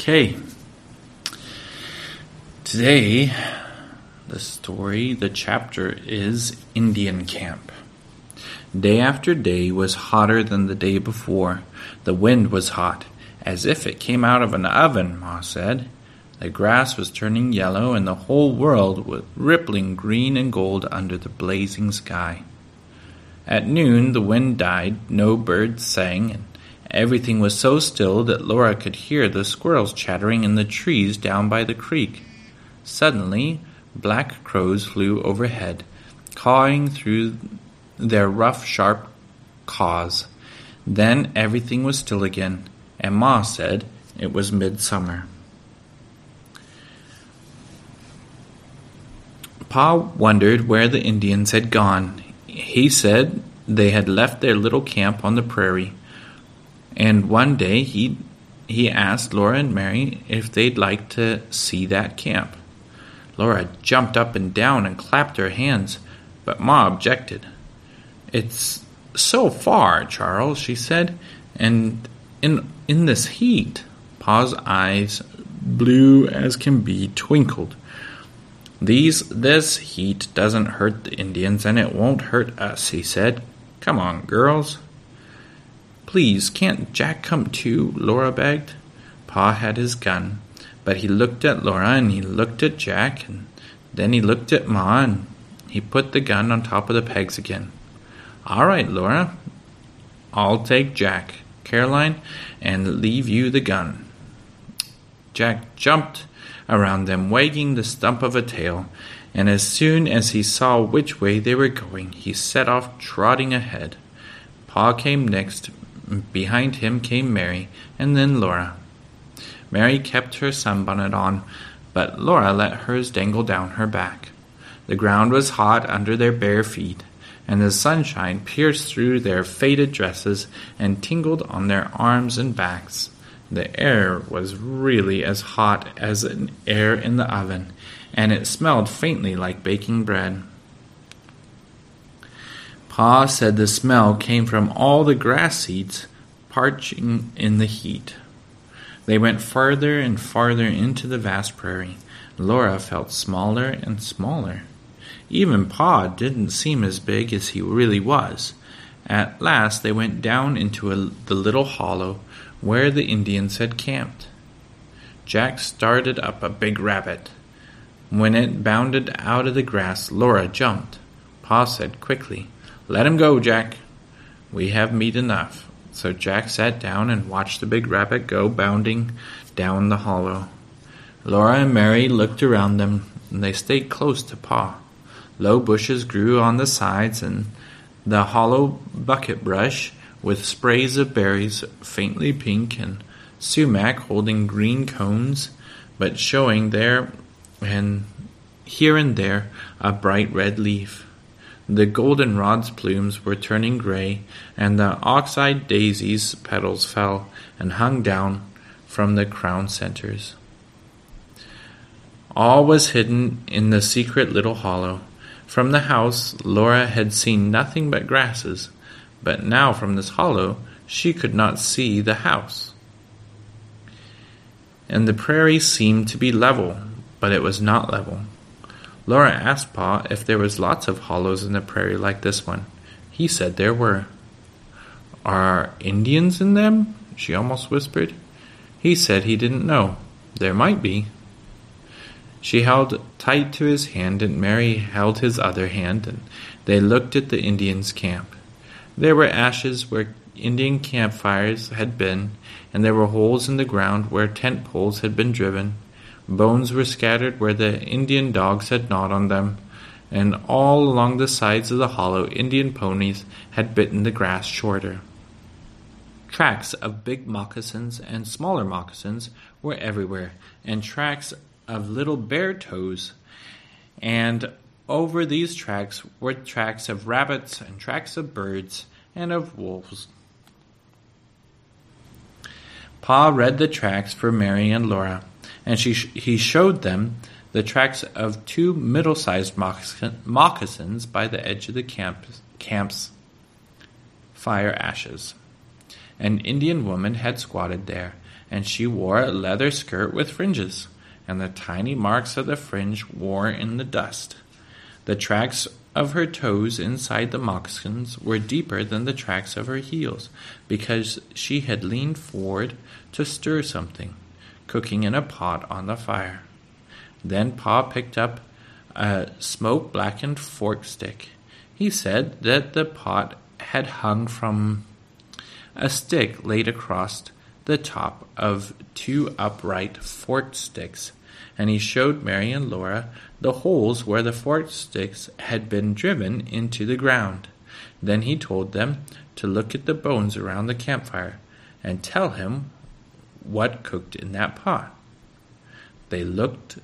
Okay. Today, the chapter is Indian Camp. Day after day was hotter than the day before. The wind was hot, as if it came out of an oven, Ma said. The grass was turning yellow, and the whole world was rippling green and gold under the blazing sky. At noon, the wind died, no birds sang, and everything was so still that Laura could hear the squirrels chattering in the trees down by the creek. Suddenly, black crows flew overhead, cawing through their rough, sharp caws. Then everything was still again, and Ma said it was midsummer. Pa wondered where the Indians had gone. He said they had left their little camp on the prairie. And one day he asked Laura and Mary if they'd like to see that camp. Laura jumped up and down and clapped her hands, but Ma objected. "It's so far, Charles," she said, "and in this heat." Pa's eyes, blue as can be, twinkled. This heat doesn't hurt the Indians, and it won't hurt us," he said. "Come on, girls." "Please, can't Jack come too?" Laura begged. Pa had his gun, but he looked at Laura, and he looked at Jack, and then he looked at Ma, and he put the gun on top of the pegs again. "All right, Laura, I'll take Jack, Caroline, and leave you the gun." Jack jumped around them, wagging the stump of a tail, and as soon as he saw which way they were going, he set off trotting ahead. Pa came next. Behind him came Mary, and then Laura. Mary kept her sunbonnet on, but Laura let hers dangle down her back. The ground was hot under their bare feet, and the sunshine pierced through their faded dresses and tingled on their arms and backs. The air was really as hot as an air in the oven, and it smelled faintly like baking bread. Pa said the smell came from all the grass seeds parching in the heat. They went farther and farther into the vast prairie. Laura felt smaller and smaller. Even Pa didn't seem as big as he really was. At last they went down into the little hollow where the Indians had camped. Jack started up a big rabbit. When it bounded out of the grass, Laura jumped. Pa said quickly, "Let him go, Jack. We have meat enough." So Jack sat down and watched the big rabbit go bounding down the hollow. Laura and Mary looked around them, and they stayed close to Pa. Low bushes grew on the sides, and the hollow bucket brush with sprays of berries, faintly pink, and sumac holding green cones, but showing there and here and there a bright red leaf. The goldenrod's plumes were turning gray, and the oxeye daisy's petals fell and hung down from the crown centers. All was hidden in the secret little hollow. From the house, Laura had seen nothing but grasses, but now from this hollow she could not see the house. And the prairie seemed to be level, but it was not level. Laura asked Pa if there was lots of hollows in the prairie like this one. He said there were. "Are Indians in them?" she almost whispered. He said he didn't know. There might be. She held tight to his hand, and Mary held his other hand, and they looked at the Indians' camp. There were ashes where Indian campfires had been, and there were holes in the ground where tent poles had been driven. Bones were scattered where the Indian dogs had gnawed on them, and all along the sides of the hollow Indian ponies had bitten the grass shorter. Tracks of big moccasins and smaller moccasins were everywhere, and tracks of little bare toes, and over these tracks were tracks of rabbits and tracks of birds and of wolves. Pa read the tracks for Mary and Laura, and he showed them the tracks of two middle-sized moccasins by the edge of the camp's fire ashes. An Indian woman had squatted there, and she wore a leather skirt with fringes, and the tiny marks of the fringe wore in the dust. The tracks of her toes inside the moccasins were deeper than the tracks of her heels, because she had leaned forward to stir something, cooking in a pot on the fire. Then Pa picked up a smoke-blackened fork stick. He said that the pot had hung from a stick laid across the top of two upright fork sticks, and he showed Mary and Laura the holes where the fork sticks had been driven into the ground. Then he told them to look at the bones around the campfire and tell him what cooked in that pot. They looked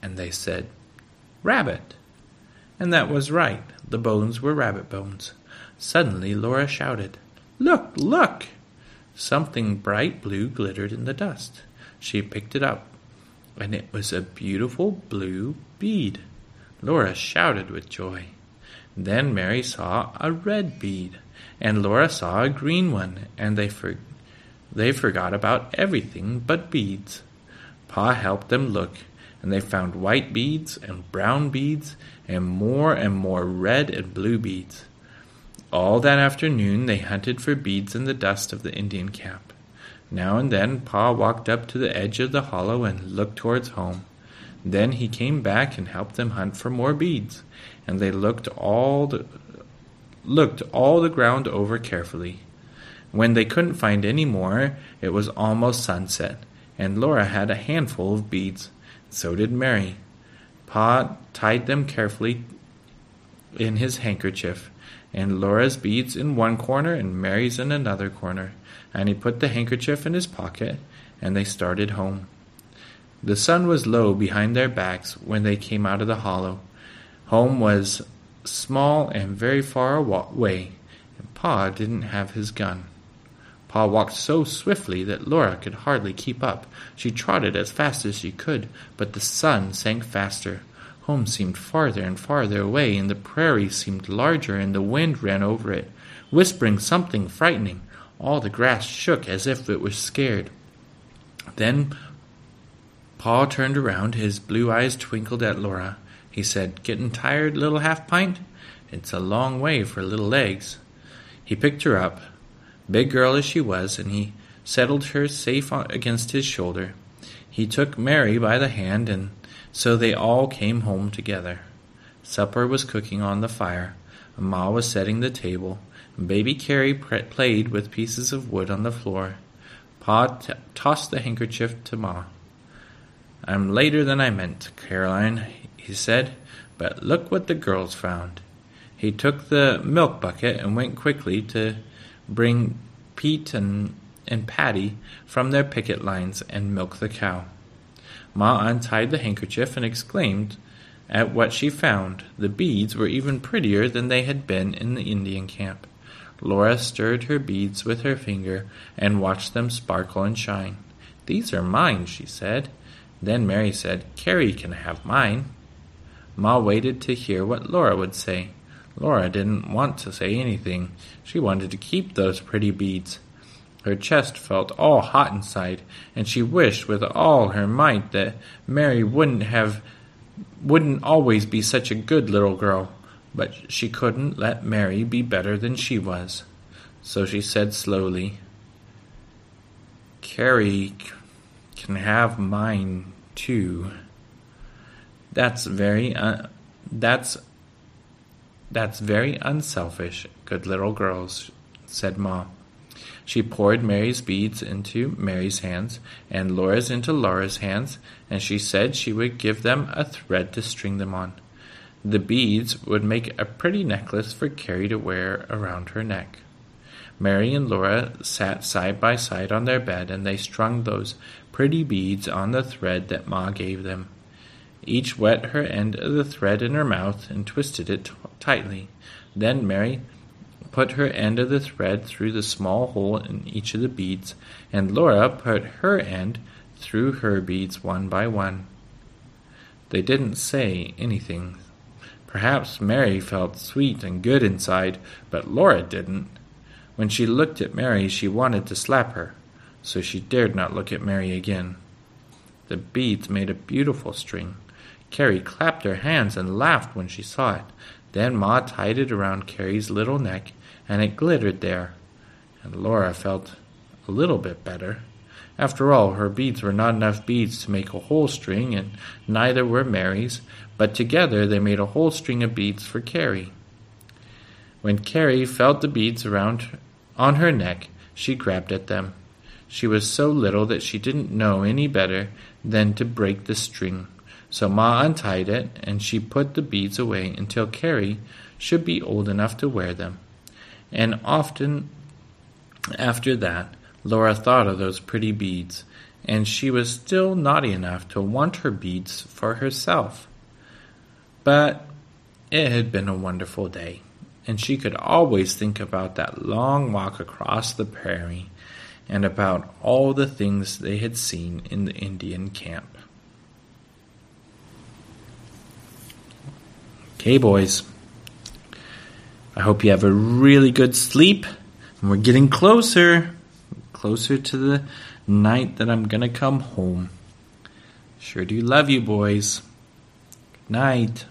and they said, "Rabbit!" And that was right. The bones were rabbit bones. Suddenly Laura shouted, "Look, look!" Something bright blue glittered in the dust. She picked it up, and it was a beautiful blue bead. Laura shouted with joy. Then Mary saw a red bead, and Laura saw a green one, and they forgot about everything but beads. Pa helped them look, and they found white beads and brown beads and more red and blue beads. All that afternoon they hunted for beads in the dust of the Indian camp. Now and then Pa walked up to the edge of the hollow and looked towards home. Then he came back and helped them hunt for more beads, and they looked all the ground over carefully. When they couldn't find any more, it was almost sunset, and Laura had a handful of beads. So did Mary. Pa tied them carefully in his handkerchief, and Laura's beads in one corner and Mary's in another corner, and he put the handkerchief in his pocket, and they started home. The sun was low behind their backs when they came out of the hollow. Home was small and very far away, and Pa didn't have his gun. Pa walked so swiftly that Laura could hardly keep up. She trotted as fast as she could, but the sun sank faster. Home seemed farther and farther away, and the prairie seemed larger, and the wind ran over it, whispering something frightening. All the grass shook as if it was scared. Then Pa turned around. His blue eyes twinkled at Laura. He said, "Getting tired, little half-pint? It's a long way for little legs." He picked her up, big girl as she was, and he settled her safe against his shoulder. He took Mary by the hand, and so they all came home together. Supper was cooking on the fire. Ma was setting the table. Baby Carrie played with pieces of wood on the floor. Pa tossed the handkerchief to Ma. "I'm later than I meant, Caroline," he said, "but look what the girls found." He took the milk bucket and went quickly to bring Pete and Patty from their picket lines and milk the cow. Ma untied the handkerchief and exclaimed at what she found. The beads were even prettier than they had been in the Indian camp. Laura stirred her beads with her finger and watched them sparkle and shine. "These are mine," she said. Then Mary said, "Carrie can have mine." Ma waited to hear what Laura would say. Laura didn't want to say anything. She wanted to keep those pretty beads. Her chest felt all hot inside, and she wished with all her might that Mary wouldn't always be such a good little girl, but she couldn't let Mary be better than she was. So she said slowly, "Carrie can have mine too." That's very unselfish, good little girls," said Ma. She poured Mary's beads into Mary's hands and Laura's into Laura's hands, and she said she would give them a thread to string them on. The beads would make a pretty necklace for Carrie to wear around her neck. Mary and Laura sat side by side on their bed, and they strung those pretty beads on the thread that Ma gave them. Each wet her end of the thread in her mouth and twisted it tightly. Then Mary put her end of the thread through the small hole in each of the beads, and Laura put her end through her beads one by one. They didn't say anything. Perhaps Mary felt sweet and good inside, but Laura didn't. When she looked at Mary, she wanted to slap her. so she dared not look at Mary again. The beads made a beautiful string. Carrie clapped her hands and laughed when she saw it. Then Ma tied it around Carrie's little neck, and it glittered there. And Laura felt a little bit better. After all, her beads were not enough beads to make a whole string, and neither were Mary's, but together they made a whole string of beads for Carrie. When Carrie felt the beads around on her neck, she grabbed at them. She was so little that she didn't know any better than to break the string. So Ma untied it, and she put the beads away until Carrie should be old enough to wear them. And often after that, Laura thought of those pretty beads, and she was still naughty enough to want her beads for herself. But it had been a wonderful day, and she could always think about that long walk across the prairie and about all the things they had seen in the Indian camp. Okay, boys, I hope you have a really good sleep. And we're getting closer to the night that I'm going to come home. Sure do love you, boys. Good night.